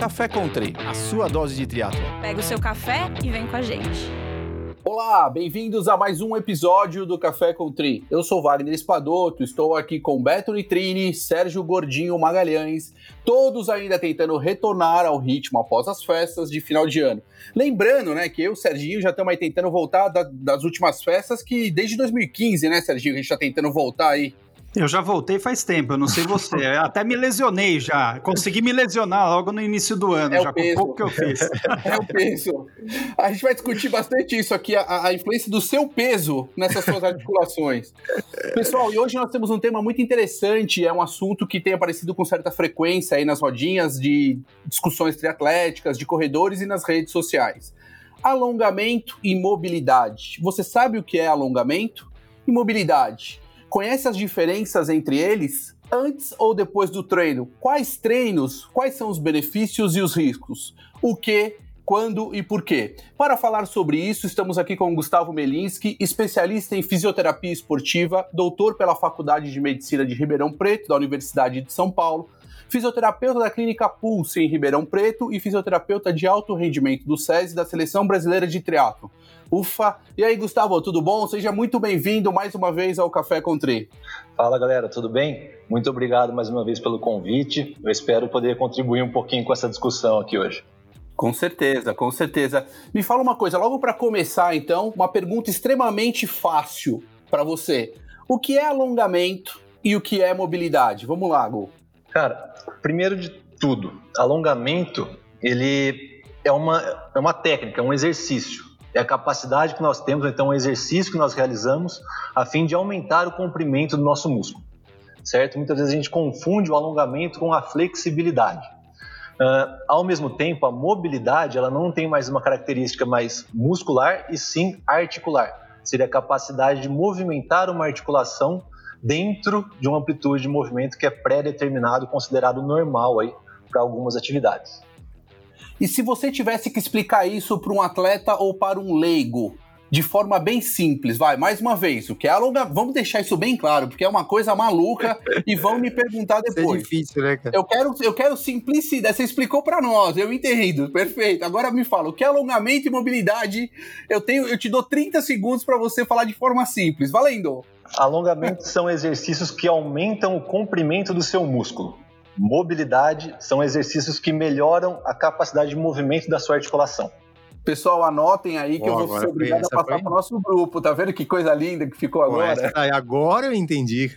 Café Country, a sua dose de triatlo. Pega o seu café e vem com a gente. Olá, bem-vindos a mais um episódio do Café Country. Eu sou Wagner Espadoto, estou aqui com Beto Nitrini, Sérgio Gordinho Magalhães, todos ainda tentando retornar ao ritmo após as festas de final de ano. Lembrando, né, que eu e o Serginho já estamos aí tentando voltar das últimas festas, que desde 2015, né, Serginho, a gente está tentando voltar aí. Eu já voltei faz tempo, eu não sei você, eu até me lesionei já, consegui me lesionar logo no início do ano, já com o pouco que eu fiz. É o peso. A gente vai discutir bastante isso aqui, a influência do seu peso nessas suas articulações. Pessoal, e hoje nós temos um tema muito interessante, é um assunto que tem aparecido com certa frequência aí nas rodinhas de discussões triatléticas, de corredores e nas redes sociais. Alongamento e mobilidade. Você sabe o que é alongamento e mobilidade? Conhece as diferenças entre eles? Antes ou depois do treino? Quais treinos? Quais são os benefícios e os riscos? O que, quando e por quê? Para falar sobre isso, estamos aqui com o Gustavo Melinski, especialista em fisioterapia esportiva, doutor pela Faculdade de Medicina de Ribeirão Preto, da Universidade de São Paulo, fisioterapeuta da Clínica Pulse em Ribeirão Preto e fisioterapeuta de alto rendimento do SESI da Seleção Brasileira de Triatlo. Ufa! E aí, Gustavo, tudo bom? Seja muito bem-vindo mais uma vez ao Café Country. Fala, galera, tudo bem? Muito obrigado mais uma vez pelo convite. Eu espero poder contribuir um pouquinho com essa discussão aqui hoje. Com certeza, com certeza. Me fala uma coisa, logo para começar, então, uma pergunta extremamente fácil para você. O que é alongamento e o que é mobilidade? Vamos lá, Gu. Cara, primeiro de tudo, alongamento, ele é uma técnica, um exercício. É a capacidade que nós temos, então, um exercício que nós realizamos a fim de aumentar o comprimento do nosso músculo, certo? Muitas vezes a gente confunde o alongamento com a flexibilidade. Ao mesmo tempo, a mobilidade, ela não tem mais uma característica mais muscular e sim articular. Seria a capacidade de movimentar uma articulação dentro de uma amplitude de movimento que é pré-determinado, considerado normal aí para algumas atividades. E se você tivesse que explicar isso para um atleta ou para um leigo, de forma bem simples, vai, mais uma vez, o que é alongamento, vamos deixar isso bem claro, porque é uma coisa maluca e vão me perguntar depois. Isso é difícil, né, cara? Eu quero simplicidade, você explicou para nós, eu entendo, perfeito. Agora me fala, o que é alongamento e mobilidade? Eu te dou 30 segundos para você falar de forma simples, valendo! Alongamentos são exercícios que aumentam o comprimento do seu músculo. Mobilidade são exercícios que melhoram a capacidade de movimento da sua articulação. Pessoal, anotem aí que eu vou ser obrigado a passar para o nosso grupo. Tá vendo que coisa linda que ficou agora? Agora eu entendi.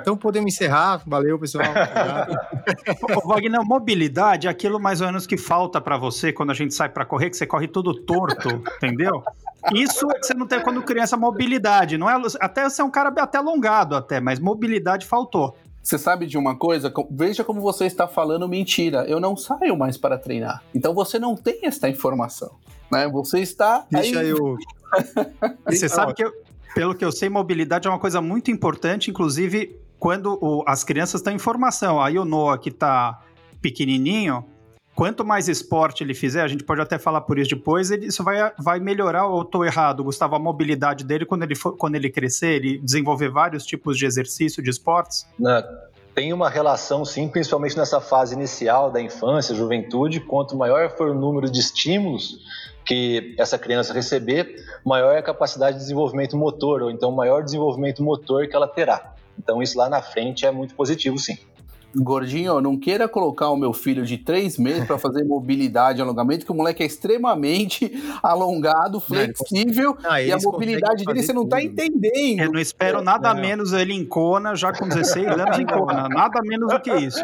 Então podemos encerrar, valeu pessoal. Wagner, mobilidade é aquilo mais ou menos que falta para você quando a gente sai para correr, que você corre todo torto, entendeu? Isso você não tem quando criança, mobilidade, não é? Até você é um cara até alongado até, mas mobilidade faltou. Você sabe de uma coisa? Veja como você está falando mentira. Eu não saio mais para treinar. Então você não tem essa informação, né? Você está aí... Deixa eu... Você sabe que pelo que eu sei, mobilidade é uma coisa muito importante, inclusive quando as crianças estão em formação. Aí o Noah, que está pequenininho, quanto mais esporte ele fizer, a gente pode até falar por isso depois, isso vai melhorar, ou estou errado, Gustavo, a mobilidade dele quando ele crescer, ele desenvolver vários tipos de exercício, de esportes? Não, tem uma relação sim, principalmente nessa fase inicial da infância, juventude, quanto maior for o número de estímulos que essa criança receber, maior é a capacidade de desenvolvimento motor, ou então maior desenvolvimento motor que ela terá. Então isso lá na frente é muito positivo, sim. Gordinho, não queira colocar o meu filho de 3 meses para fazer mobilidade e alongamento, que o moleque é extremamente alongado, flexível, e a mobilidade dele você não tá entendendo. Eu não espero nada menos, ele encona, já com 16 anos encona, nada menos do que isso.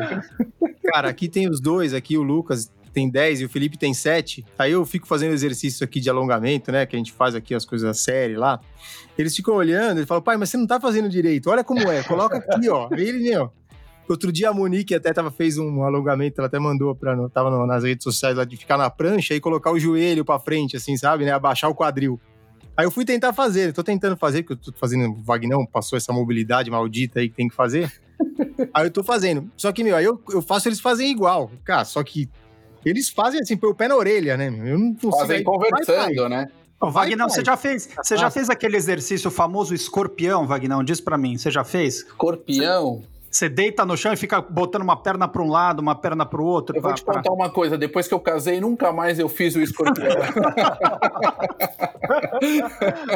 Cara, aqui tem os dois, aqui o Lucas tem 10 e o Felipe tem 7, aí eu fico fazendo exercício aqui de alongamento, né, que a gente faz aqui as coisas da série lá, eles ficam olhando, eles falam, pai, mas você não tá fazendo direito, olha como é, coloca aqui, ó, vê ele, ó. Outro dia a Monique até fez um alongamento, ela até mandou, tava nas redes sociais lá, de ficar na prancha e colocar o joelho pra frente, assim, sabe, né, abaixar o quadril. Aí eu fui tentar fazer, tô tentando fazer, porque eu tô fazendo, o Vagnão passou essa mobilidade maldita aí que tem que fazer, aí eu tô fazendo, só que, meu, aí eu faço eles fazerem igual, cara, só que eles fazem assim, põe o pé na orelha, né? Eu não consigo. Fazem conversando, vai. Né? Ô, Vagnão, você já fez aquele exercício famoso escorpião, Vagnão? Diz pra mim, você já fez? Escorpião? Você deita no chão e fica botando uma perna para um lado, uma perna para o outro. Eu vou te contar uma coisa, depois que eu casei, nunca mais eu fiz o escorpião.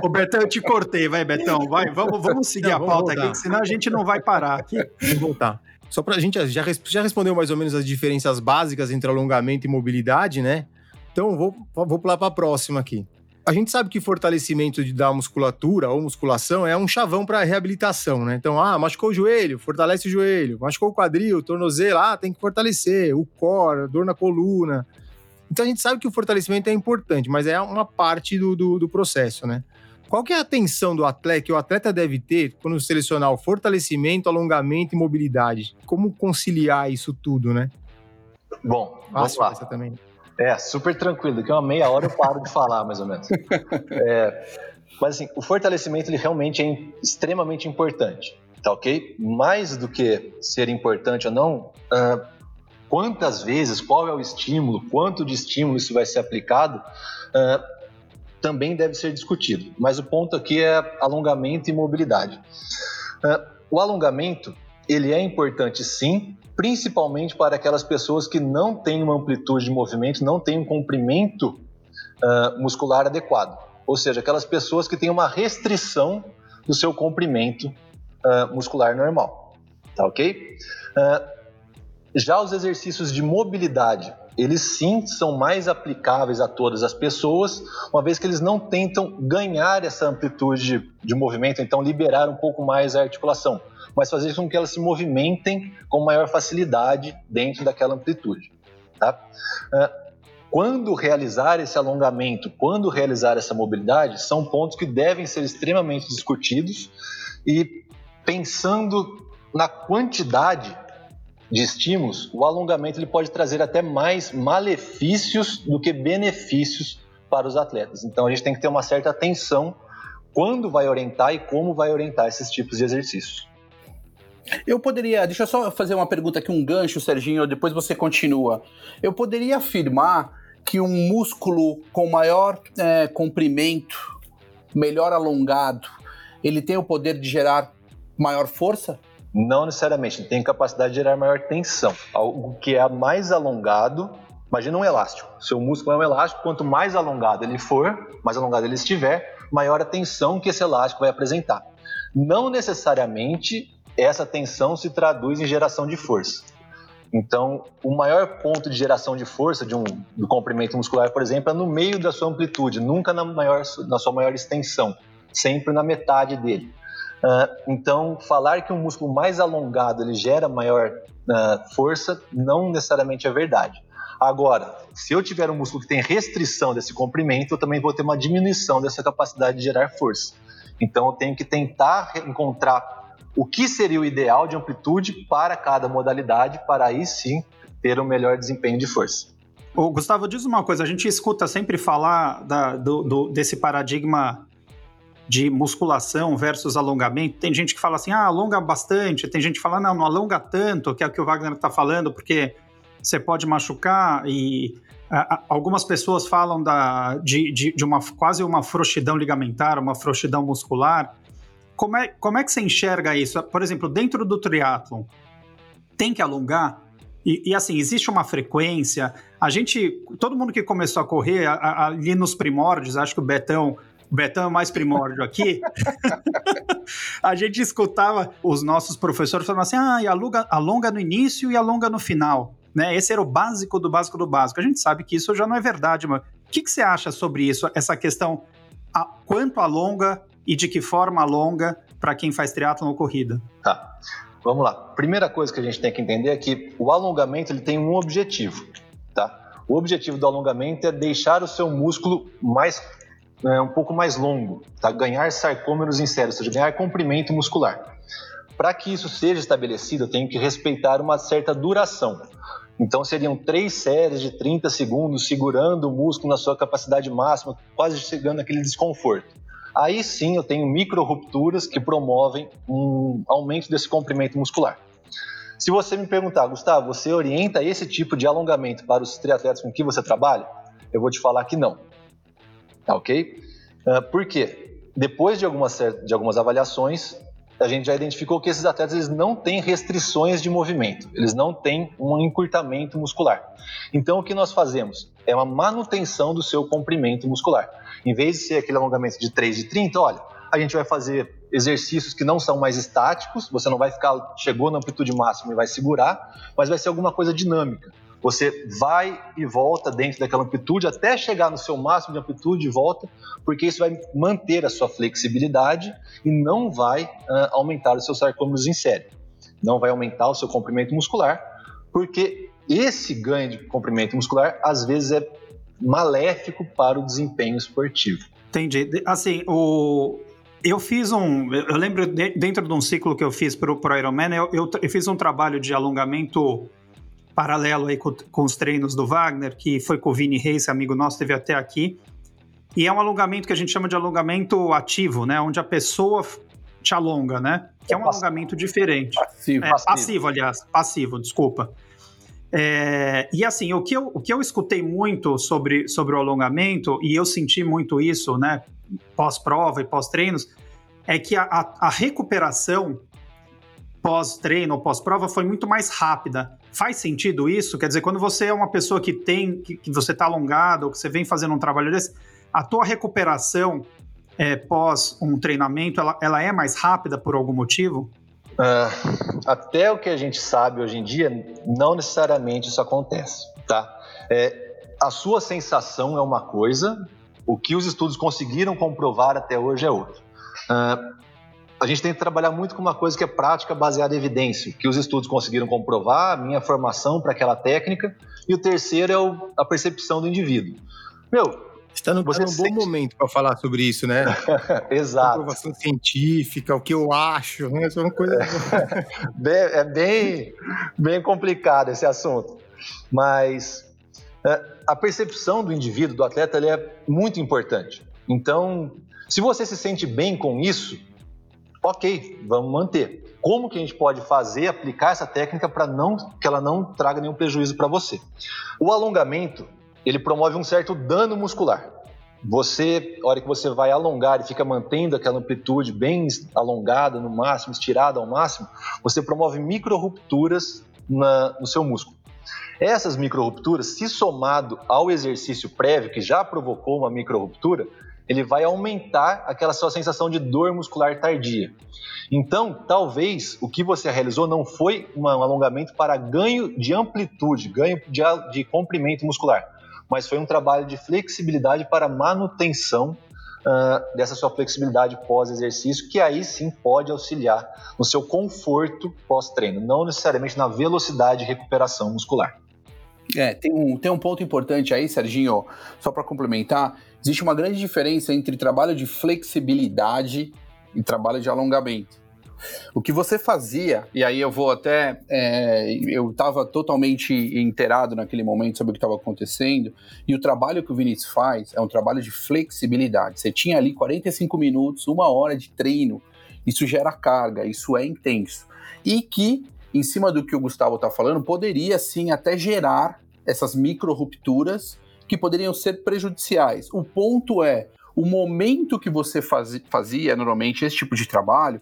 Ô, Betão, eu te cortei, vai, Betão, vai, vamos seguir a pauta aqui, que senão a gente não vai parar aqui. Vamos voltar. Só para a gente, já respondeu mais ou menos as diferenças básicas entre alongamento e mobilidade, né? Então, vou pular para a próxima aqui. A gente sabe que fortalecimento da musculatura ou musculação é um chavão para reabilitação, né? Então, machucou o joelho, fortalece o joelho. Machucou o quadril, tornozelo, tem que fortalecer. O core, dor na coluna. Então, a gente sabe que o fortalecimento é importante, mas é uma parte do processo, né? Qual que é a atenção do atleta, que o atleta deve ter quando selecionar o fortalecimento, alongamento e mobilidade? Como conciliar isso tudo, né? Bom, vamos lá. Essa também. É, super tranquilo, daqui a uma meia hora eu paro de falar, mais ou menos. Mas assim, o fortalecimento ele realmente é extremamente importante, tá ok? Mais do que ser importante ou não, quantas vezes, qual é o estímulo, quanto de estímulo isso vai ser aplicado, também deve ser discutido. Mas o ponto aqui é alongamento e mobilidade. O alongamento, ele é importante sim, principalmente para aquelas pessoas que não têm uma amplitude de movimento, não têm um comprimento muscular adequado. Ou seja, aquelas pessoas que têm uma restrição do seu comprimento muscular normal. Tá ok? Já os exercícios de mobilidade, eles sim são mais aplicáveis a todas as pessoas, uma vez que eles não tentam ganhar essa amplitude de movimento, então liberar um pouco mais a articulação, mas fazer com que elas se movimentem com maior facilidade dentro daquela amplitude. Tá? Quando realizar esse alongamento, quando realizar essa mobilidade, são pontos que devem ser extremamente discutidos e pensando na quantidade de estímulos, o alongamento ele pode trazer até mais malefícios do que benefícios para os atletas. Então a gente tem que ter uma certa atenção quando vai orientar e como vai orientar esses tipos de exercícios. Eu poderia, deixa eu só fazer uma pergunta aqui, um gancho, Serginho, depois você continua. Eu poderia afirmar que um músculo com maior comprimento, melhor alongado, ele tem o poder de gerar maior força? Não necessariamente, ele tem capacidade de gerar maior tensão. O que é mais alongado, imagina um elástico. Seu músculo é um elástico, quanto mais alongado ele for, mais alongado ele estiver, maior a tensão que esse elástico vai apresentar. Não necessariamente essa tensão se traduz em geração de força. Então, o maior ponto de geração de força do comprimento muscular, por exemplo, é no meio da sua amplitude, nunca na sua maior extensão, sempre na metade dele. Então, falar que um músculo mais alongado ele gera maior força não necessariamente é verdade. Agora, se eu tiver um músculo que tem restrição desse comprimento, eu também vou ter uma diminuição dessa capacidade de gerar força. Então, eu tenho que tentar encontrar o que seria o ideal de amplitude para cada modalidade, para aí sim ter um melhor desempenho de força. Ô, Gustavo, diz uma coisa, a gente escuta sempre falar desse paradigma de musculação versus alongamento. Tem gente que fala assim, alonga bastante, tem gente que fala, não alonga tanto, que é o que o Wagner está falando, porque você pode machucar e... Algumas pessoas falam de uma, quase uma frouxidão ligamentar, uma frouxidão muscular. Como é que você enxerga isso? Por exemplo, dentro do triatlon, tem que alongar? E assim, existe uma frequência? Todo mundo que começou a correr ali nos primórdios, acho que o Betão é o mais primórdio aqui, a gente escutava os nossos professores falando assim, e alonga no início e alonga no final, né? Esse era o básico do básico do básico. A gente sabe que isso já não é verdade, mas o que você acha sobre isso? Essa questão, quanto alonga e de que forma alonga para quem faz triatlon ou corrida? Tá, vamos lá. Primeira coisa que a gente tem que entender é que o alongamento ele tem um objetivo, tá? O objetivo do alongamento é deixar o seu músculo um pouco mais longo, tá? Ganhar sarcômeros em série, ou seja, ganhar comprimento muscular. Para que isso seja estabelecido, eu tenho que respeitar uma certa duração. Então seriam 3 séries de 30 segundos segurando o músculo na sua capacidade máxima, quase chegando àquele desconforto. Aí sim eu tenho micro-rupturas que promovem um aumento desse comprimento muscular. Se você me perguntar, Gustavo, você orienta esse tipo de alongamento para os triatletas com que você trabalha? Eu vou te falar que não. Tá ok? Por quê? Depois de algumas avaliações, a gente já identificou que esses atletas eles não têm restrições de movimento, eles não têm um encurtamento muscular. Então o que nós fazemos? É uma manutenção do seu comprimento muscular. Em vez de ser aquele alongamento de 3 de 30, olha, a gente vai fazer exercícios que não são mais estáticos, você não vai ficar, chegou na amplitude máxima e vai segurar, mas vai ser alguma coisa dinâmica. Você vai e volta dentro daquela amplitude até chegar no seu máximo de amplitude e volta, porque isso vai manter a sua flexibilidade e não vai aumentar os seus sarcômeros em série. Não vai aumentar o seu comprimento muscular, porque esse ganho de comprimento muscular às vezes é maléfico para o desempenho esportivo. Entendi. Assim, eu fiz eu lembro dentro de um ciclo que eu fiz para o Ironman, eu fiz um trabalho de alongamento paralelo aí com os treinos do Wagner, que foi com o Vini Reis, amigo nosso, esteve até aqui. E é um alongamento que a gente chama de alongamento ativo, né? Onde a pessoa te alonga, né? Que é um alongamento diferente. Passivo. E assim, o que eu escutei muito sobre o alongamento, e eu senti muito isso, né? Pós-prova e pós-treinos, é que a recuperação pós-treino ou pós-prova foi muito mais rápida. Faz sentido isso? Quer dizer, quando você é uma pessoa que você está alongado, ou que você vem fazendo um trabalho desse, a tua recuperação pós um treinamento, ela é mais rápida por algum motivo? Até o que a gente sabe hoje em dia, não necessariamente isso acontece, tá? A sua sensação é uma coisa, o que os estudos conseguiram comprovar até hoje é outro. A gente tem que trabalhar muito com uma coisa que é prática baseada em evidência, que os estudos conseguiram comprovar, a minha formação para aquela técnica, e o terceiro é a percepção do indivíduo. Está num bom momento para falar sobre isso, né? Exato. Comprovação científica, o que eu acho, né? Isso é uma coisa... É bem complicado esse assunto, mas a percepção do indivíduo, do atleta, ele é muito importante. Então, se você se sente bem com isso, ok, vamos manter. Como que a gente pode fazer, aplicar essa técnica para que ela não traga nenhum prejuízo para você? O alongamento, ele promove um certo dano muscular. A hora que você vai alongar e fica mantendo aquela amplitude bem alongada no máximo, estirada ao máximo, você promove micro-rupturas no seu músculo. Essas micro-rupturas, se somado ao exercício prévio, que já provocou uma micro-ruptura, ele vai aumentar aquela sua sensação de dor muscular tardia. Então, talvez o que você realizou não foi um alongamento para ganho de amplitude, ganho de comprimento muscular, mas foi um trabalho de flexibilidade para manutenção dessa sua flexibilidade pós-exercício, que aí sim pode auxiliar no seu conforto pós-treino, não necessariamente na velocidade de recuperação muscular. Tem um ponto importante aí, Serginho, só para complementar. Existe uma grande diferença entre trabalho de flexibilidade e trabalho de alongamento. O que você fazia, e aí eu vou até... eu estava totalmente inteirado naquele momento sobre o que estava acontecendo, e o trabalho que o Vinícius faz é um trabalho de flexibilidade. Você tinha ali 45 minutos, 1 hora de treino, isso gera carga, isso é intenso. E que, em cima do que o Gustavo está falando, poderia sim até gerar essas micro-rupturas que poderiam ser prejudiciais. O ponto é, o momento que você fazia normalmente esse tipo de trabalho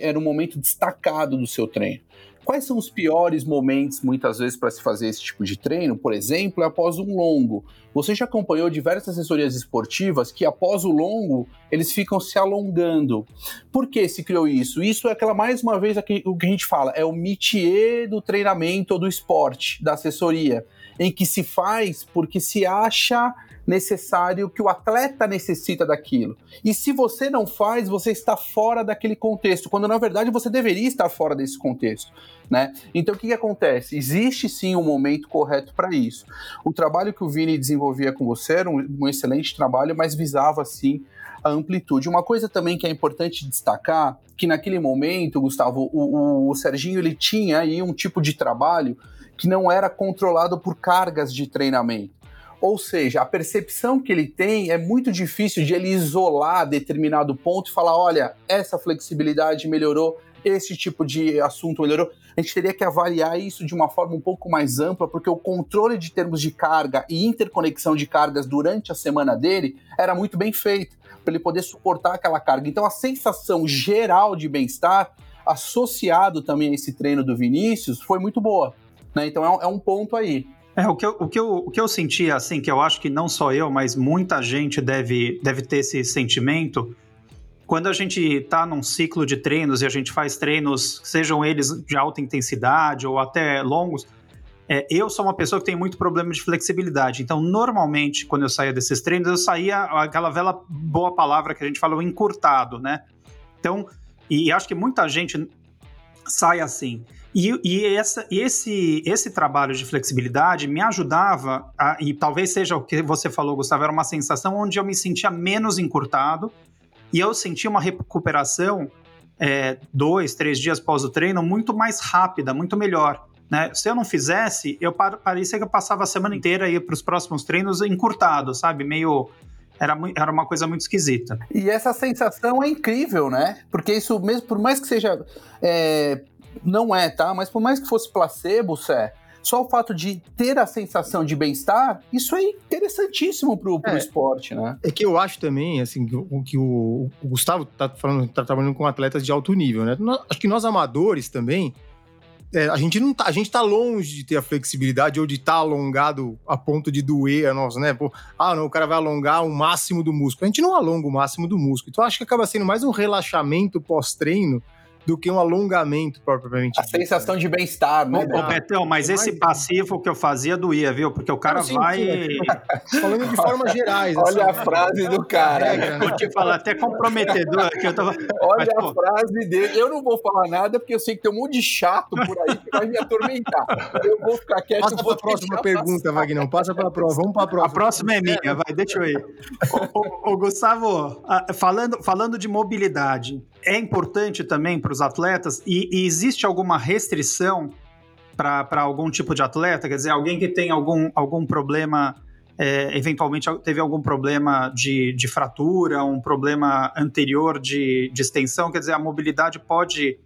era um momento destacado do seu treino. Quais são os piores momentos, muitas vezes, para se fazer esse tipo de treino? Por exemplo, é após um longo. Você já acompanhou diversas assessorias esportivas que, após o longo, eles ficam se alongando. Por que se criou isso? Isso é aquela, mais uma vez, o que a gente fala, é o métier do treinamento ou do esporte, da assessoria, em que se faz porque se acha necessário, que o atleta necessita daquilo. E se você não faz, você está fora daquele contexto, quando na verdade você deveria estar fora desse contexto, né? Então o que acontece? Existe sim um momento correto para isso. O trabalho que o Vini desenvolvia com você era um excelente trabalho, mas visava sim a amplitude. Uma coisa também que é importante destacar, que naquele momento, Gustavo, o Serginho, ele tinha aí um tipo de trabalho que não era controlado por cargas de treinamento. Ou seja, a percepção que ele tem é muito difícil de ele isolar determinado ponto e falar, olha, essa flexibilidade melhorou, esse tipo de assunto melhorou. A gente teria que avaliar isso de uma forma um pouco mais ampla, porque o controle de termos de carga e interconexão de cargas durante a semana dele era muito bem feito, para ele poder suportar aquela carga. Então a sensação geral de bem-estar, associado também a esse treino do Vinícius, foi muito boa, né? Então é um ponto aí. O que eu senti, assim, que eu acho que não só eu, mas muita gente deve ter esse sentimento, quando a gente está num ciclo de treinos e a gente faz treinos, sejam eles de alta intensidade ou até longos, eu sou uma pessoa que tem muito problema de flexibilidade, então normalmente quando eu saía desses treinos, eu saía aquela velha boa palavra que a gente fala, o encurtado, né? Então, e acho que muita gente sai assim. E esse trabalho de flexibilidade me ajudava, e talvez seja o que você falou, Gustavo, era uma sensação onde eu me sentia menos encurtado e eu sentia uma recuperação 2, 3 dias após o treino muito mais rápida, muito melhor, né? Se eu não fizesse, parecia que eu passava a semana inteira aí para os próximos treinos encurtado, sabe? Meio... Era uma coisa muito esquisita. E essa sensação é incrível, né? Porque isso mesmo, por mais que seja... não é, tá? Mas por mais que fosse placebo, só o fato de ter a sensação de bem-estar, isso é interessantíssimo pro esporte, né? É que eu acho também, assim, que o Gustavo tá trabalhando com atletas de alto nível, né? Acho que nós amadores também, a gente tá longe de ter a flexibilidade ou de estar alongado a ponto de doer a nós, né? Pô, o cara vai alongar o máximo do músculo. A gente não alonga o máximo do músculo. Então, acho que acaba sendo mais um relaxamento pós-treino do que um alongamento propriamente dito. A sensação de bem-estar, né? Ô, Betão, mas esse passivo que eu fazia doía, viu? Porque o cara falando de formas gerais. Olha a frase do cara. Vou te falar, até comprometedor. Olha a frase dele. Eu não vou falar nada, porque eu sei que tem um monte de chato por aí que vai me atormentar. Eu vou ficar quieto. Passa para a próxima pergunta, Wagner. Passa para a próxima. Vamos para a próxima. A próxima é minha, vai. Deixa eu ir. Ô, Gustavo, falando de mobilidade, é importante também para os atletas, e existe alguma restrição para algum tipo de atleta? Quer dizer, alguém que tem algum problema, eventualmente teve algum problema de fratura, um problema anterior de extensão, quer dizer, a mobilidade pode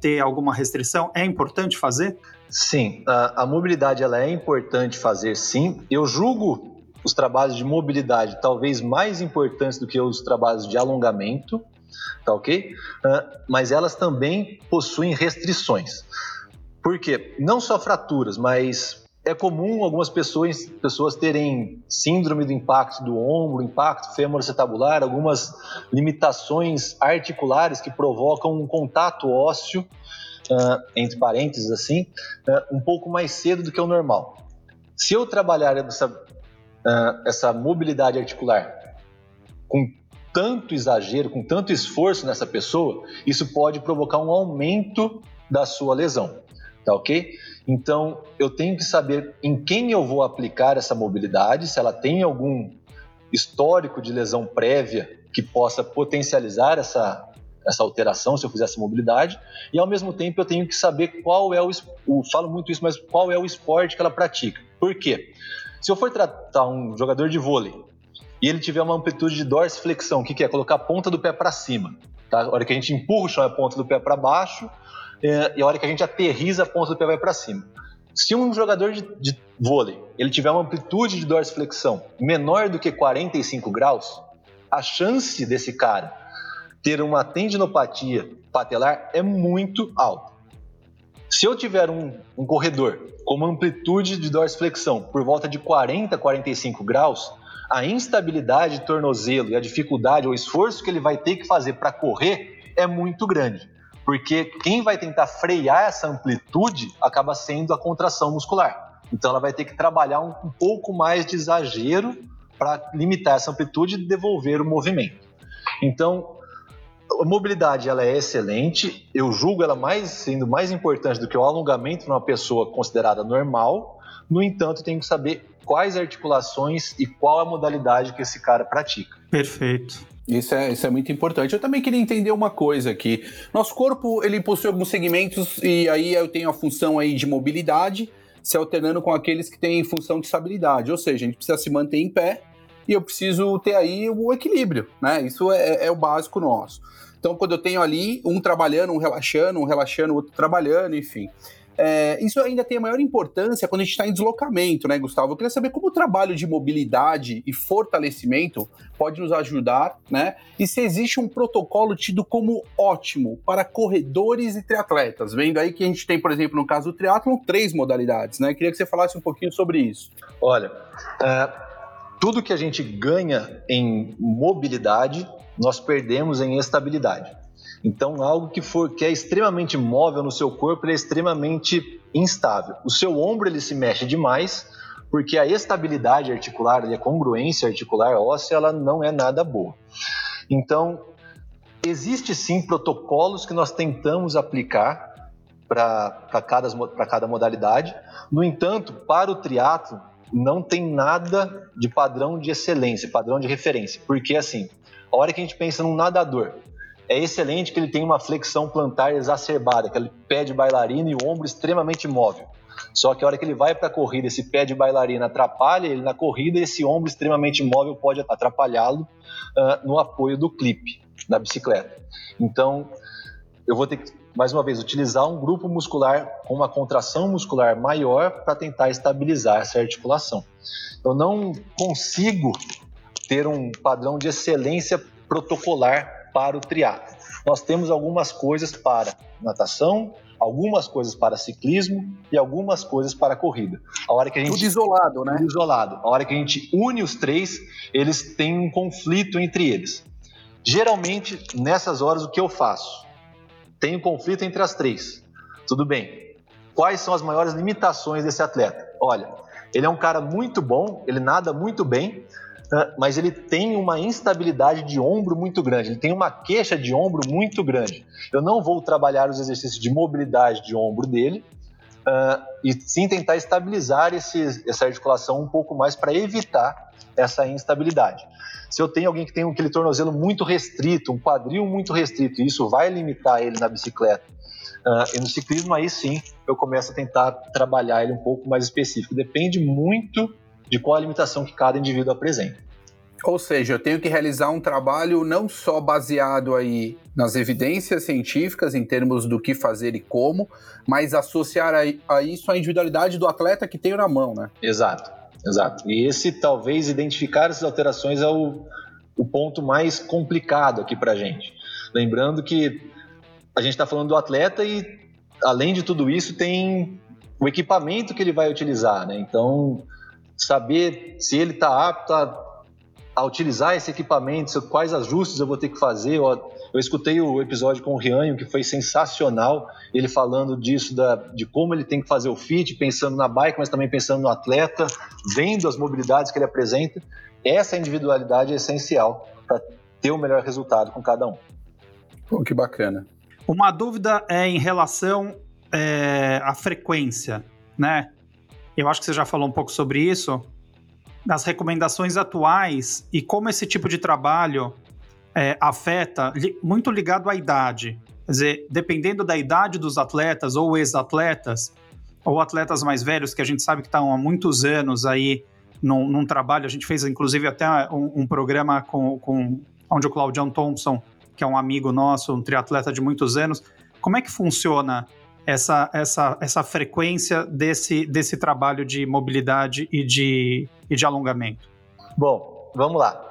ter alguma restrição? É importante fazer? Sim, a mobilidade ela é importante fazer, sim. Eu julgo os trabalhos de mobilidade talvez mais importantes do que os trabalhos de alongamento, tá ok? Mas elas também possuem restrições. Por quê? Não só fraturas, mas é comum algumas pessoas terem síndrome do impacto do ombro, impacto fêmoro-acetabular, algumas limitações articulares que provocam um contato ósseo, entre parênteses assim, um pouco mais cedo do que o normal. Se eu trabalhar essa mobilidade articular com tanto exagero, com tanto esforço nessa pessoa, isso pode provocar um aumento da sua lesão, tá ok? Então, eu tenho que saber em quem eu vou aplicar essa mobilidade, se ela tem algum histórico de lesão prévia que possa potencializar essa alteração, se eu fizer essa mobilidade, e ao mesmo tempo eu tenho que saber qual é falo muito isso, mas qual é o esporte que ela pratica. Por quê? Se eu for tratar um jogador de vôlei, e ele tiver uma amplitude de dorsiflexão, o que é? Colocar a ponta do pé para cima, tá? A hora que a gente empurra a ponta do pé para baixo, e a hora que a gente aterriza, a ponta do pé vai para cima. Se um jogador de vôlei, ele tiver uma amplitude de dorsiflexão menor do que 45 graus, a chance desse cara ter uma tendinopatia patelar é muito alta. Se eu tiver um corredor com uma amplitude de dorsiflexão por volta de 40, 45 graus, a instabilidade de tornozelo e a dificuldade ou esforço que ele vai ter que fazer para correr é muito grande, porque quem vai tentar frear essa amplitude acaba sendo a contração muscular. Então ela vai ter que trabalhar um pouco mais de exagero para limitar essa amplitude e devolver o movimento. Então a mobilidade ela é excelente, eu julgo ela sendo mais importante do que o alongamento numa pessoa considerada normal. No entanto, tenho que saber quais articulações e qual a modalidade que esse cara pratica. Perfeito. Isso é muito importante. Eu também queria entender uma coisa aqui. Nosso corpo, ele possui alguns segmentos, e aí eu tenho a função aí de mobilidade, se alternando com aqueles que têm função de estabilidade. Ou seja, a gente precisa se manter em pé e eu preciso ter aí o equilíbrio, né? Isso é o básico nosso. Então, quando eu tenho ali um trabalhando, um relaxando, outro trabalhando, enfim. Isso ainda tem a maior importância quando a gente está em deslocamento, né, Gustavo? Eu queria saber como o trabalho de mobilidade e fortalecimento pode nos ajudar, né? E se existe um protocolo tido como ótimo para corredores e triatletas. Vendo aí que a gente tem, por exemplo, no caso do triatlon, 3 modalidades, né? Eu queria que você falasse um pouquinho sobre isso. Olha, tudo que a gente ganha em mobilidade, nós perdemos em estabilidade. Então, algo que é extremamente móvel no seu corpo, ele é extremamente instável. O seu ombro, ele se mexe demais, porque a estabilidade articular, a congruência articular óssea, ela não é nada boa. Então, existe sim protocolos que nós tentamos aplicar para cada modalidade. No entanto, para o triatlo, não tem nada de padrão de excelência, padrão de referência. Porque, assim, a hora que a gente pensa num nadador, é excelente que ele tem uma flexão plantar exacerbada, que ele pé de bailarina e o ombro extremamente móvel. Só que a hora que ele vai para a corrida, esse pé de bailarina atrapalha ele na corrida e esse ombro extremamente móvel pode atrapalhá-lo no apoio do clipe da bicicleta. Então, eu vou ter que, mais uma vez, utilizar um grupo muscular com uma contração muscular maior para tentar estabilizar essa articulação. Eu não consigo ter um padrão de excelência protocolar para o triatlo. Nós temos algumas coisas para natação, algumas coisas para ciclismo e algumas coisas para corrida. A hora que a gente... Tudo isolado, né? Tudo isolado. A hora que a gente une os 3, eles têm um conflito entre eles. Geralmente, nessas horas, o que eu faço? Tenho conflito entre as 3. Tudo bem. Quais são as maiores limitações desse atleta? Olha, ele é um cara muito bom, ele nada muito bem, mas ele tem uma instabilidade de ombro muito grande, ele tem uma queixa de ombro muito grande. Eu não vou trabalhar os exercícios de mobilidade de ombro dele, e sim tentar estabilizar essa articulação um pouco mais para evitar essa instabilidade. Se eu tenho alguém que tem aquele tornozelo muito restrito, um quadril muito restrito, e isso vai limitar ele na bicicleta, e no ciclismo, aí sim eu começo a tentar trabalhar ele um pouco mais específico. Depende muito de qual a limitação que cada indivíduo apresenta. Ou seja, eu tenho que realizar um trabalho não só baseado aí nas evidências científicas, em termos do que fazer e como, mas associar a isso a individualidade do atleta que tenho na mão, né? Exato, exato. E talvez, identificar essas alterações é o ponto mais complicado aqui pra gente. Lembrando que a gente tá falando do atleta e, além de tudo isso, tem o equipamento que ele vai utilizar, né? Então, saber se ele está apto a utilizar esse equipamento, quais ajustes eu vou ter que fazer. Eu escutei o episódio com o Rianho, que foi sensacional, ele falando disso, de como ele tem que fazer o fit, pensando na bike, mas também pensando no atleta, vendo as mobilidades que ele apresenta. Essa individualidade é essencial para ter o melhor resultado com cada um. Pô, que bacana. Uma dúvida é em relação à frequência, né? Eu acho que você já falou um pouco sobre isso, das recomendações atuais e como esse tipo de trabalho afeta, muito ligado à idade. Quer dizer, dependendo da idade dos atletas ou ex-atletas, ou atletas mais velhos, que a gente sabe que estão há muitos anos aí num trabalho, a gente fez inclusive até um programa onde o Claudio Thompson, que é um amigo nosso, um triatleta de muitos anos, como é que funciona essa frequência desse trabalho de mobilidade e de alongamento? Bom, vamos lá.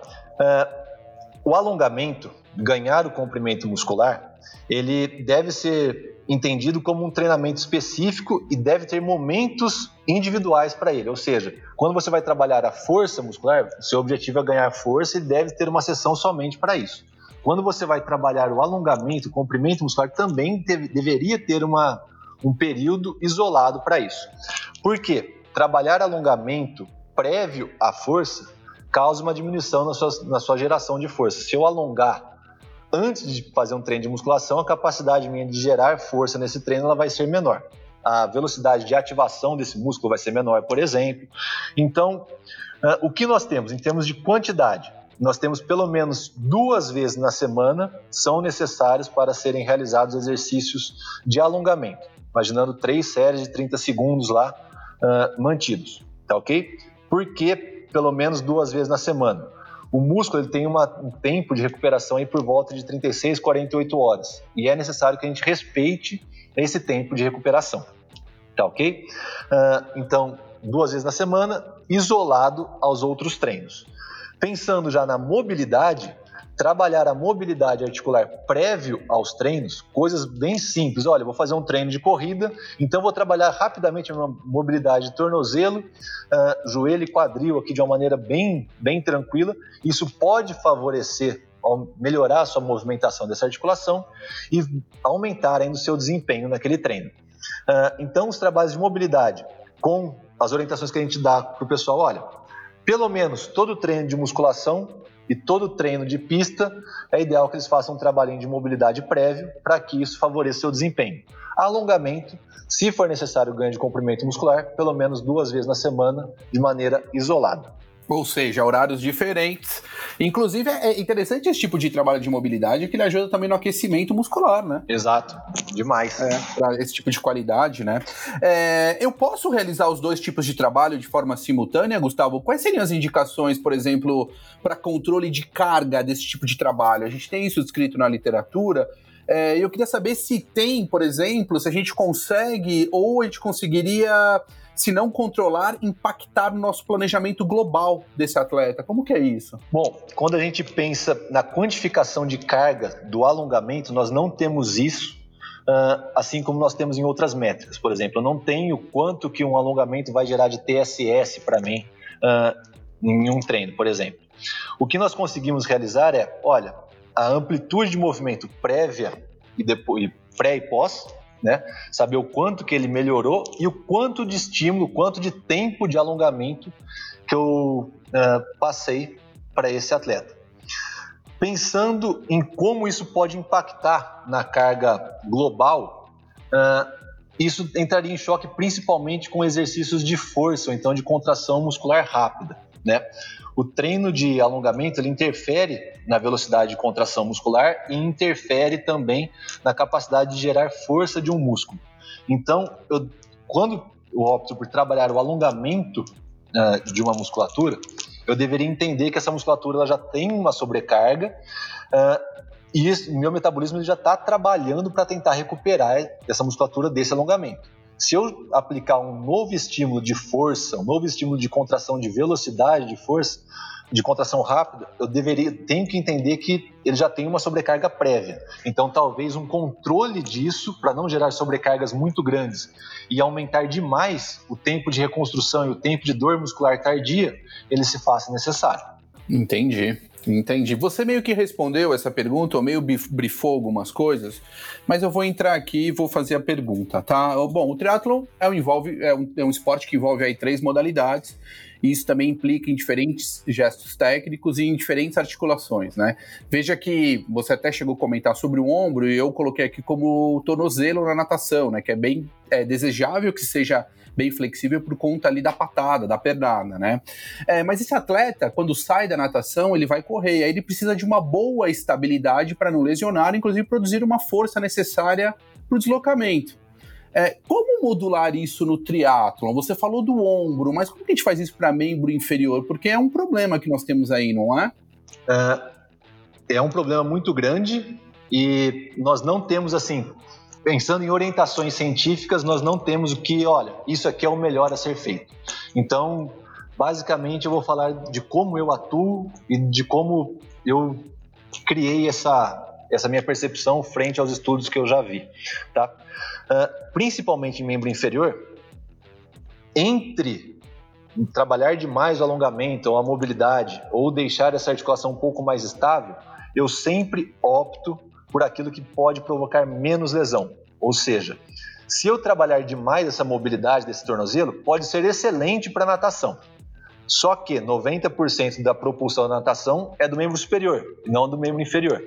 O alongamento, ganhar o comprimento muscular, ele deve ser entendido como um treinamento específico e deve ter momentos individuais para ele. Ou seja, quando você vai trabalhar a força muscular, seu objetivo é ganhar força e deve ter uma sessão somente para isso. Quando você vai trabalhar o alongamento, o comprimento muscular, também deveria ter um período isolado para isso. Por quê? Trabalhar alongamento prévio à força causa uma diminuição na sua geração de força. Se eu alongar antes de fazer um treino de musculação, a capacidade minha de gerar força nesse treino ela vai ser menor. A velocidade de ativação desse músculo vai ser menor, por exemplo. Então, o que nós temos em termos de quantidade? Nós temos pelo menos 2 vezes na semana são necessários para serem realizados exercícios de alongamento, imaginando 3 séries de 30 segundos lá mantidos, tá ok? Por que pelo menos 2 vezes na semana? O músculo ele tem um tempo de recuperação aí por volta de 36, 48 horas. E é necessário que a gente respeite esse tempo de recuperação. Tá ok? Então, 2 vezes na semana, isolado aos outros treinos. Pensando já na mobilidade, trabalhar a mobilidade articular prévio aos treinos, coisas bem simples. Olha, vou fazer um treino de corrida, então vou trabalhar rapidamente a minha mobilidade de tornozelo, joelho e quadril aqui de uma maneira bem tranquila. Isso pode favorecer, melhorar a sua movimentação dessa articulação e aumentar ainda o seu desempenho naquele treino. Então, os trabalhos de mobilidade com as orientações que a gente dá para o pessoal, olha, pelo menos todo treino de musculação e todo treino de pista, é ideal que eles façam um trabalhinho de mobilidade prévio para que isso favoreça seu desempenho. Alongamento, se for necessário ganho de comprimento muscular, pelo menos 2 vezes na semana, de maneira isolada. Ou seja, horários diferentes. Inclusive, é interessante esse tipo de trabalho de mobilidade, que ele ajuda também no aquecimento muscular, né? Exato, demais. Pra esse tipo de qualidade, né? Eu posso realizar os 2 tipos de trabalho de forma simultânea, Gustavo? Quais seriam as indicações, por exemplo, para controle de carga desse tipo de trabalho? A gente tem isso descrito na literatura. Eu queria saber se tem, por exemplo, se a gente consegue ou a gente conseguiria... se não controlar, impactar no nosso planejamento global desse atleta. Como que é isso? Bom, quando a gente pensa na quantificação de carga do alongamento, nós não temos isso, assim como nós temos em outras métricas. Por exemplo, eu não tenho quanto que um alongamento vai gerar de TSS para mim em um treino, por exemplo. O que nós conseguimos realizar é, olha, a amplitude de movimento prévia e depois, pré e pós, né? Saber o quanto que ele melhorou e o quanto de estímulo, quanto de tempo de alongamento que eu passei para esse atleta. Pensando em como isso pode impactar na carga global, isso entraria em choque principalmente com exercícios de força, ou então de contração muscular rápida, né? O treino de alongamento ele interfere na velocidade de contração muscular e interfere também na capacidade de gerar força de um músculo. Então, quando eu opto por trabalhar o alongamento de uma musculatura, eu deveria entender que essa musculatura ela já tem uma sobrecarga e o meu metabolismo ele já está trabalhando para tentar recuperar essa musculatura desse alongamento. Se eu aplicar um novo estímulo de força, um novo estímulo de contração de velocidade, de força, de contração rápida, eu tenho que entender que ele já tem uma sobrecarga prévia. Então, talvez um controle disso, para não gerar sobrecargas muito grandes e aumentar demais o tempo de reconstrução e o tempo de dor muscular tardia, ele se faça necessário. Entendi. Você meio que respondeu essa pergunta, ou meio brifou algumas coisas, mas eu vou entrar aqui e vou fazer a pergunta, tá? Bom, o triatlon é um esporte que envolve aí 3 modalidades, e isso também implica em diferentes gestos técnicos e em diferentes articulações, né? Veja que você até chegou a comentar sobre o ombro, e eu coloquei aqui como tornozelo na natação, né? Que é bem desejável que seja bem flexível por conta ali da patada, da pernada, né? Mas esse atleta, quando sai da natação, ele vai correr, aí ele precisa de uma boa estabilidade para não lesionar, inclusive produzir uma força necessária para o deslocamento. Como modular isso no triatlon? Você falou do ombro, mas como que a gente faz isso para membro inferior? Porque é um problema que nós temos aí, não é? É um problema muito grande e nós não temos assim... Pensando em orientações científicas, nós não temos o que, olha, isso aqui é o melhor a ser feito. Então, basicamente, eu vou falar de como eu atuo e de como eu criei essa minha percepção frente aos estudos que eu já vi, tá? Principalmente em membro inferior, entre trabalhar demais o alongamento ou a mobilidade ou deixar essa articulação um pouco mais estável, eu sempre opto por aquilo que pode provocar menos lesão. Ou seja, se eu trabalhar demais essa mobilidade desse tornozelo, pode ser excelente para natação. Só que 90% da propulsão da natação é do membro superior, não do membro inferior.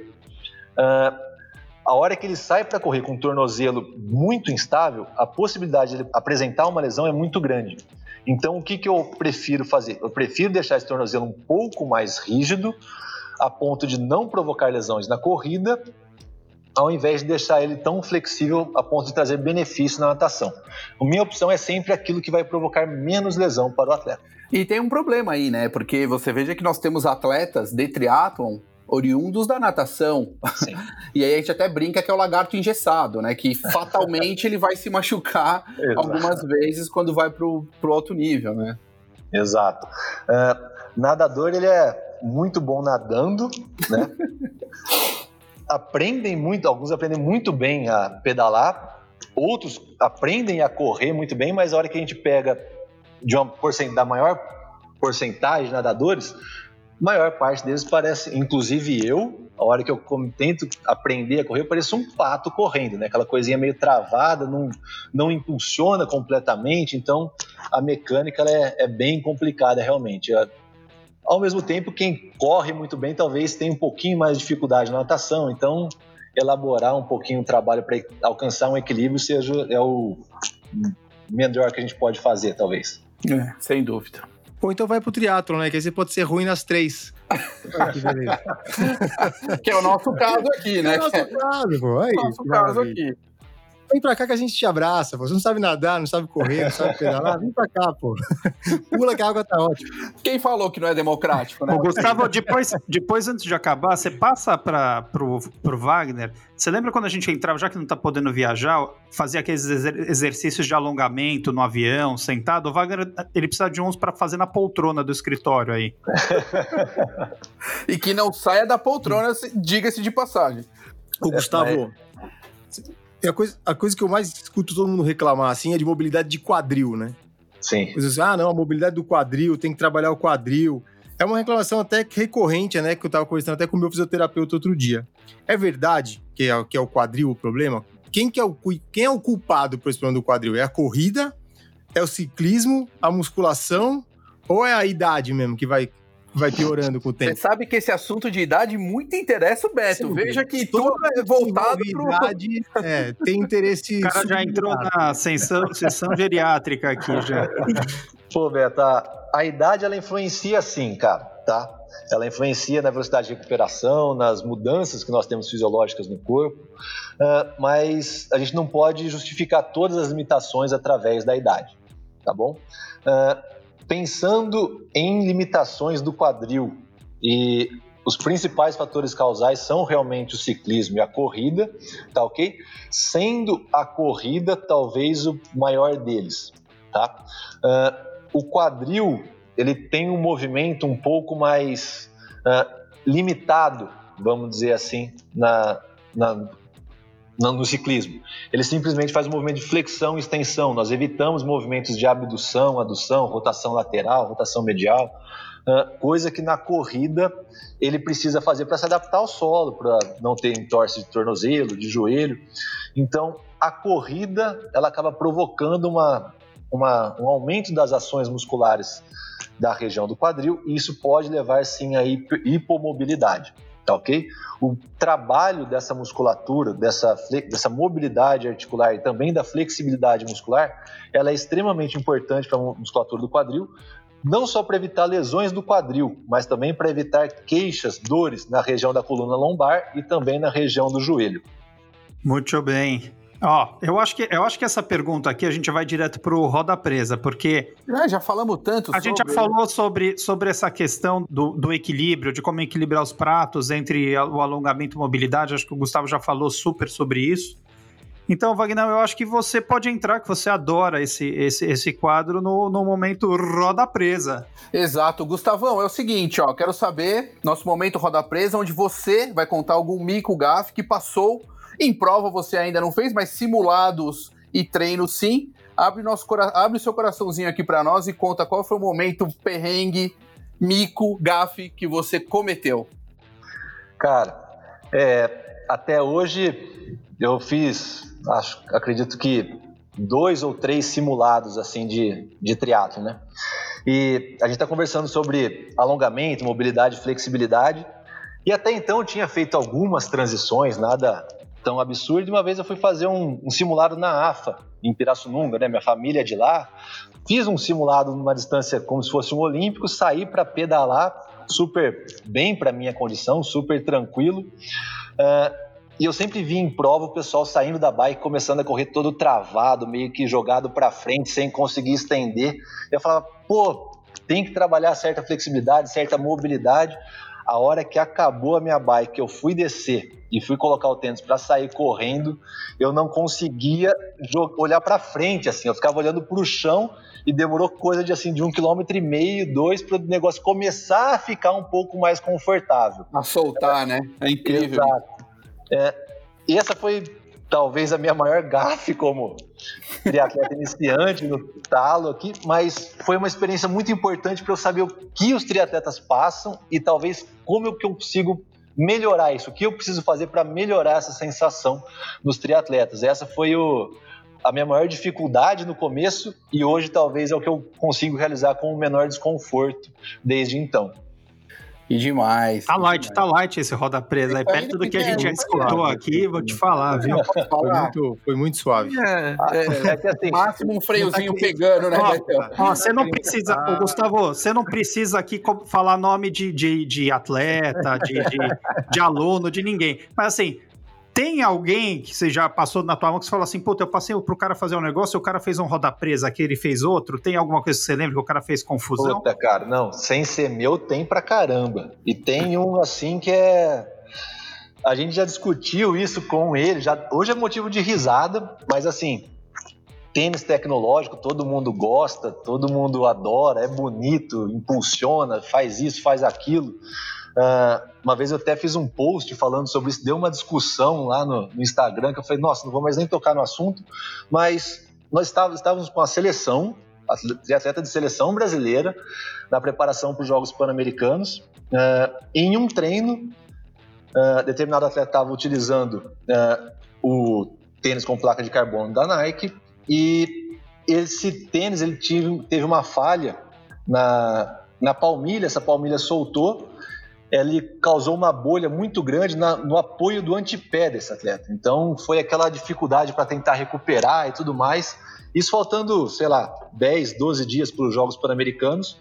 A hora que ele sai para correr com um tornozelo muito instável, a possibilidade de ele apresentar uma lesão é muito grande. Então, o que eu prefiro fazer? Eu prefiro deixar esse tornozelo um pouco mais rígido, a ponto de não provocar lesões na corrida, ao invés de deixar ele tão flexível a ponto de trazer benefício na natação. A minha opção é sempre aquilo que vai provocar menos lesão para o atleta. E tem um problema aí, né? Porque você veja que nós temos atletas de triatlon oriundos da natação. Sim. E aí a gente até brinca que é o lagarto engessado, né? Que fatalmente ele vai se machucar algumas vezes quando vai para o alto nível, né? Exato. Nadador, ele é muito bom nadando, né? Alguns aprendem muito bem a pedalar, outros aprendem a correr muito bem, mas a hora que a gente pega da maior porcentagem de nadadores, a maior parte deles parece, inclusive eu, a hora que eu tento aprender a correr, eu pareço um pato correndo, né? Aquela coisinha meio travada, não impulsiona completamente, então a mecânica ela é bem complicada realmente. Ao mesmo tempo, quem corre muito bem talvez tenha um pouquinho mais de dificuldade na natação, então elaborar um pouquinho o trabalho para alcançar um equilíbrio é o melhor que a gente pode fazer, talvez. É, sem dúvida. Ou então vai pro triatlon, né? Que aí você pode ser ruim nas três. Que beleza. Que é o nosso caso aqui, né? É o nosso caso, pô. É o nosso caso aqui. Vem pra cá que a gente te abraça, pô. Você não sabe nadar, não sabe correr, não sabe pedalar. Vem pra cá, pô. Pula que a água tá ótima. Quem falou que não é democrático, né? Ô, Gustavo, depois, antes de acabar, você passa pro Wagner. Você lembra quando a gente entrava, já que não tá podendo viajar, fazia aqueles exercícios de alongamento no avião, sentado? O Wagner, ele precisa de uns pra fazer na poltrona do escritório aí. E que não saia da poltrona, diga-se de passagem. Ô, Gustavo... A coisa que eu mais escuto todo mundo reclamar, assim, é de mobilidade de quadril, né? Sim. Assim, a mobilidade do quadril, tem que trabalhar o quadril. É uma reclamação até recorrente, né? Que eu tava conversando até com o meu fisioterapeuta outro dia. É verdade que é o quadril o problema? Quem é o culpado por esse problema do quadril? É a corrida? É o ciclismo? A musculação? Ou é a idade mesmo que vai piorando com o tempo? Você sabe que esse assunto de idade muito interessa o Beto. Sim, veja que tudo é voltado para idade. É, tem interesse... O cara já entrou na sessão geriátrica aqui, já. Pô, Beto, a idade, ela influencia sim, cara, tá? Ela influencia na velocidade de recuperação, nas mudanças que nós temos fisiológicas no corpo, mas a gente não pode justificar todas as limitações através da idade, tá bom? Pensando em limitações do quadril, e os principais fatores causais são realmente o ciclismo e a corrida, tá ok? Sendo a corrida talvez o maior deles, tá? O quadril, ele tem um movimento um pouco mais limitado, vamos dizer assim, no ciclismo. Ele simplesmente faz um movimento de flexão e extensão. Nós evitamos movimentos de abdução, adução, rotação lateral, rotação medial, coisa que na corrida ele precisa fazer para se adaptar ao solo, para não ter entorse de tornozelo, de joelho. Então, a corrida, ela acaba provocando um aumento das ações musculares da região do quadril, e isso pode levar, sim, a hipomobilidade. Tá, okay? O trabalho dessa musculatura, dessa mobilidade articular e também da flexibilidade muscular, ela é extremamente importante para a musculatura do quadril, não só para evitar lesões do quadril, mas também para evitar queixas, dores na região da coluna lombar e também na região do joelho. Muito bem. Eu acho que essa pergunta aqui a gente vai direto para o Roda Presa, porque... já falamos tanto sobre... A gente já falou sobre essa questão do equilíbrio, de como equilibrar os pratos entre o alongamento e mobilidade. Acho que o Gustavo já falou super sobre isso. Então, Wagner, eu acho que você pode entrar, que você adora esse quadro no momento Roda Presa. Exato. Gustavão, é o seguinte, quero saber, nosso momento Roda Presa, onde você vai contar algum mico gafe que passou... Em prova você ainda não fez, mas simulados e treinos sim. Abre seu coraçãozinho aqui para nós e conta qual foi o momento perrengue, mico, gafe que você cometeu. Cara, até hoje eu fiz, acredito que 2 ou 3 simulados assim de triatlo, né? E a gente está conversando sobre alongamento, mobilidade, flexibilidade. E até então eu tinha feito algumas transições, nada... tão absurdo. Uma vez eu fui fazer um simulado na AFA, em Pirassununga, né? Minha família é de lá. Fiz um simulado numa distância como se fosse um olímpico, saí para pedalar super bem para minha condição, super tranquilo. E eu sempre vi em prova o pessoal saindo da bike, começando a correr todo travado, meio que jogado para frente, sem conseguir estender. Eu falava, pô, tem que trabalhar certa flexibilidade, certa mobilidade. A hora que acabou a minha bike, eu fui descer e fui colocar o tênis para sair correndo, eu não conseguia olhar para frente, assim, eu ficava olhando para o chão e demorou coisa de, assim, de 1,5 km, 2 km, para o negócio começar a ficar um pouco mais confortável. A soltar, né? É incrível. Exato. É, e essa foi talvez a minha maior gafe como triatleta iniciante no talo aqui, mas foi uma experiência muito importante para eu saber o que os triatletas passam e talvez como eu consigo melhorar isso, o que eu preciso fazer para melhorar essa sensação nos triatletas. Essa foi a minha maior dificuldade no começo e hoje talvez é o que eu consigo realizar com o menor desconforto desde então. E demais. Tá light esse roda presa aí, perto do que a gente já escutou aqui, vou te falar, viu? Foi muito suave. É que assim, máximo um freiozinho aqui, pegando, né? Você não precisa, Gustavo, você não precisa aqui falar nome de atleta, de aluno, de ninguém. Mas assim, tem alguém que você já passou na tua mão que você fala assim, puta, eu passei pro cara fazer um negócio e o cara fez um roda presa aqui, ele fez outro? Tem alguma coisa que você lembra que o cara fez confusão? Puta, cara, não. Sem ser meu, tem pra caramba. E tem um, assim, que é... A gente já discutiu isso com ele, já... hoje é motivo de risada, mas assim... Tênis tecnológico, todo mundo gosta, todo mundo adora, é bonito, impulsiona, faz isso, faz aquilo. Uma vez eu até fiz um post falando sobre isso, deu uma discussão lá no Instagram, que eu falei, nossa, não vou mais nem tocar no assunto, mas nós estávamos com a seleção, atleta de seleção brasileira, na preparação para os Jogos Pan-Americanos, em um treino, determinado atleta estava utilizando o tênis com placa de carbono da Nike, e esse tênis ele teve uma falha na palmilha, essa palmilha soltou, ele causou uma bolha muito grande no apoio do antepé desse atleta. Então, foi aquela dificuldade para tentar recuperar e tudo mais. Isso faltando, sei lá, 10, 12 dias para os Jogos Pan-Americanos.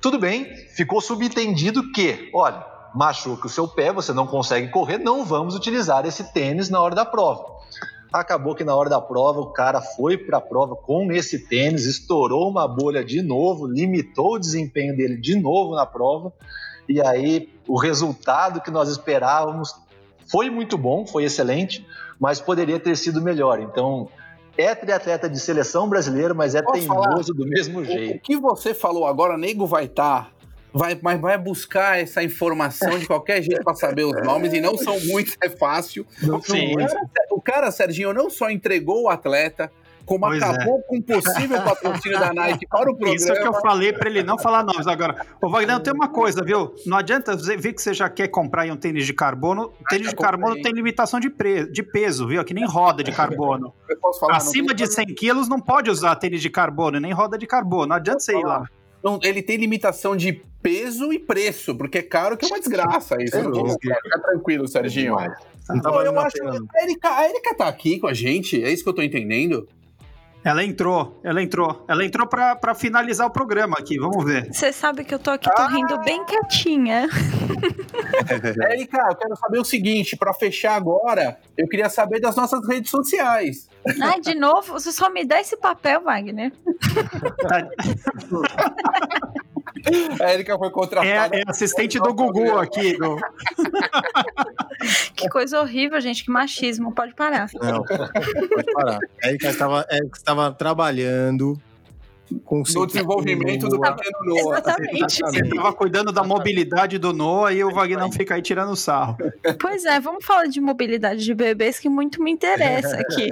Tudo bem, ficou subentendido que, olha, machuca o seu pé, você não consegue correr, não vamos utilizar esse tênis na hora da prova. Acabou que na hora da prova, o cara foi para a prova com esse tênis, estourou uma bolha de novo, limitou o desempenho dele de novo na prova. E aí, o resultado que nós esperávamos foi muito bom, foi excelente, mas poderia ter sido melhor. Então, é triatleta de seleção brasileira, mas é teimoso do mesmo jeito. O que você falou agora, nego vai estar... Vai buscar essa informação de qualquer jeito para saber os nomes, e não são muitos, é fácil. O cara, Serginho, não só entregou o atleta, como acabou com o possível patrocínio da Nike para o programa. Isso é que eu falei para ele não falar nomes agora. Ô, Wagner, tem uma coisa, viu? Não adianta você ver que você já quer comprar um tênis de carbono. Tênis de carbono tem limitação de peso, viu? É que nem roda de carbono. Eu posso falar, acima de 100 quilos não pode usar tênis de carbono, nem roda de carbono. Não adianta você ir lá. Não, ele tem limitação de peso e preço, porque é caro, que é uma desgraça isso. Fica tranquilo, Serginho. Então, eu acho que a Erika tá aqui com a gente, é isso que eu tô entendendo. Ela entrou pra finalizar o programa aqui, vamos ver. Você sabe que eu tô aqui, tô rindo bem quietinha. Erika, eu quero saber o seguinte, pra fechar agora, eu queria saber das nossas redes sociais. Ai, de novo? Você só me dá esse papel, Wagner. A Erika foi contratada. É assistente do Gugu aqui. Do... Que coisa horrível, gente. Que machismo. Pode parar. Não, pode parar. A Erika estava trabalhando com no desenvolvimento do pequeno Noah. Exatamente. Você estava cuidando da mobilidade do Noah e o Wagner fica aí tirando sarro. Pois é, vamos falar de mobilidade de bebês, que muito me interessa aqui.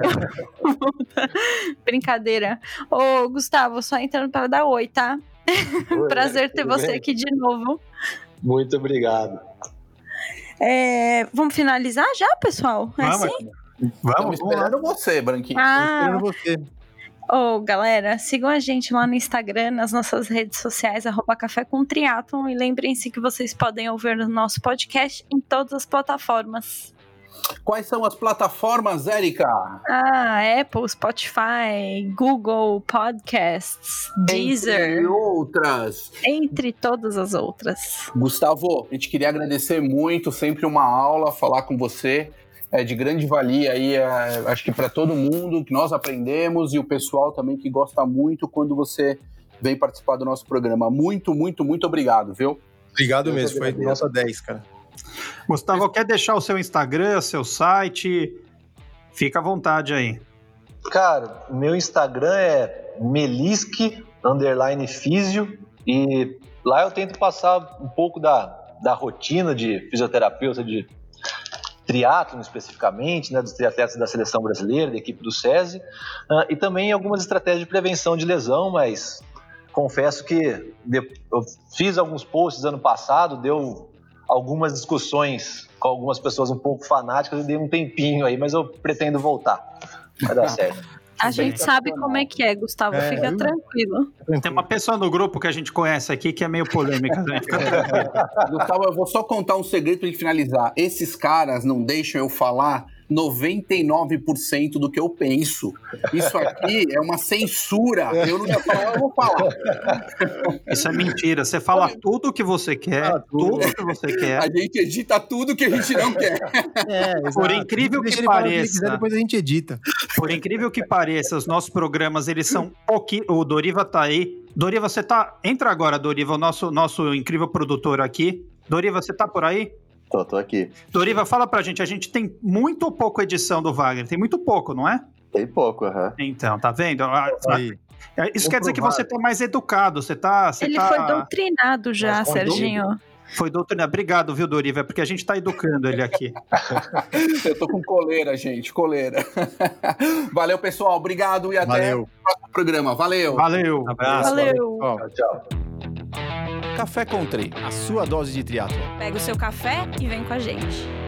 Brincadeira. Ô, Gustavo, só entrando para dar oi, tá? Prazer ter você aqui de novo. Muito obrigado. Vamos finalizar já, pessoal? É vamos, assim? Vamos esperando você, Branquinho. Esperando você. Galera, sigam a gente lá no Instagram, nas nossas redes sociais, @cafécomtriatlon, e lembrem-se que vocês podem ouvir o nosso podcast em todas as plataformas. Quais são as plataformas, Erika? Apple, Spotify, Google Podcasts, Deezer. Entre outras. Entre todas as outras. Gustavo, a gente queria agradecer muito, sempre uma aula falar com você. de grande valia aí, acho que para todo mundo, que nós aprendemos e o pessoal também que gosta muito quando você vem participar do nosso programa. Muito, muito, muito obrigado, viu? Obrigado eu mesmo, foi nota 10, cara. Gustavo, quer deixar o seu Instagram, seu site? Fica à vontade aí. Cara, meu Instagram é melisque_fisio e lá eu tento passar um pouco da rotina de fisioterapeuta de triatlo especificamente, né, dos triatletas da Seleção Brasileira, da equipe do SESI, e também algumas estratégias de prevenção de lesão, mas confesso que eu fiz alguns posts ano passado, deu algumas discussões com algumas pessoas um pouco fanáticas e dei um tempinho aí, mas eu pretendo voltar, vai dar certo. A gente sabe como é que é, Gustavo, fica tranquilo. Tem uma pessoa no grupo que a gente conhece aqui que é meio polêmica, né? Gustavo, eu vou só contar um segredo pra gente finalizar. Esses caras não deixam eu falar 99% do que eu penso. Isso aqui é uma censura. Eu não ia falar, eu vou falar. Isso é mentira. Você fala tudo o que você quer, tudo que você quer. A gente edita tudo que a gente não quer. Por incrível que pareça. Quiser, depois a gente edita. Por incrível que pareça, os nossos programas, eles são... O Doriva tá aí. Doriva, você tá... Entra agora, Doriva, o nosso incrível produtor aqui. Doriva, você tá por aí? Tô aqui. Doriva, fala pra gente, a gente tem muito pouco edição do Wagner, tem muito pouco, não é? Tem pouco, Então, tá vendo? Isso quer dizer que você tá mais educado, você tá... Foi doutrinado já, Serginho. Foi doutrinado. Obrigado, viu, Doriva? É porque a gente tá educando ele aqui. Eu tô com coleira, gente, coleira. Valeu, pessoal, obrigado e até o próximo programa. Valeu. Valeu. Um abraço. Valeu. Valeu. Tchau. Café Country, a sua dose de triatlo. Pega o seu café e vem com a gente.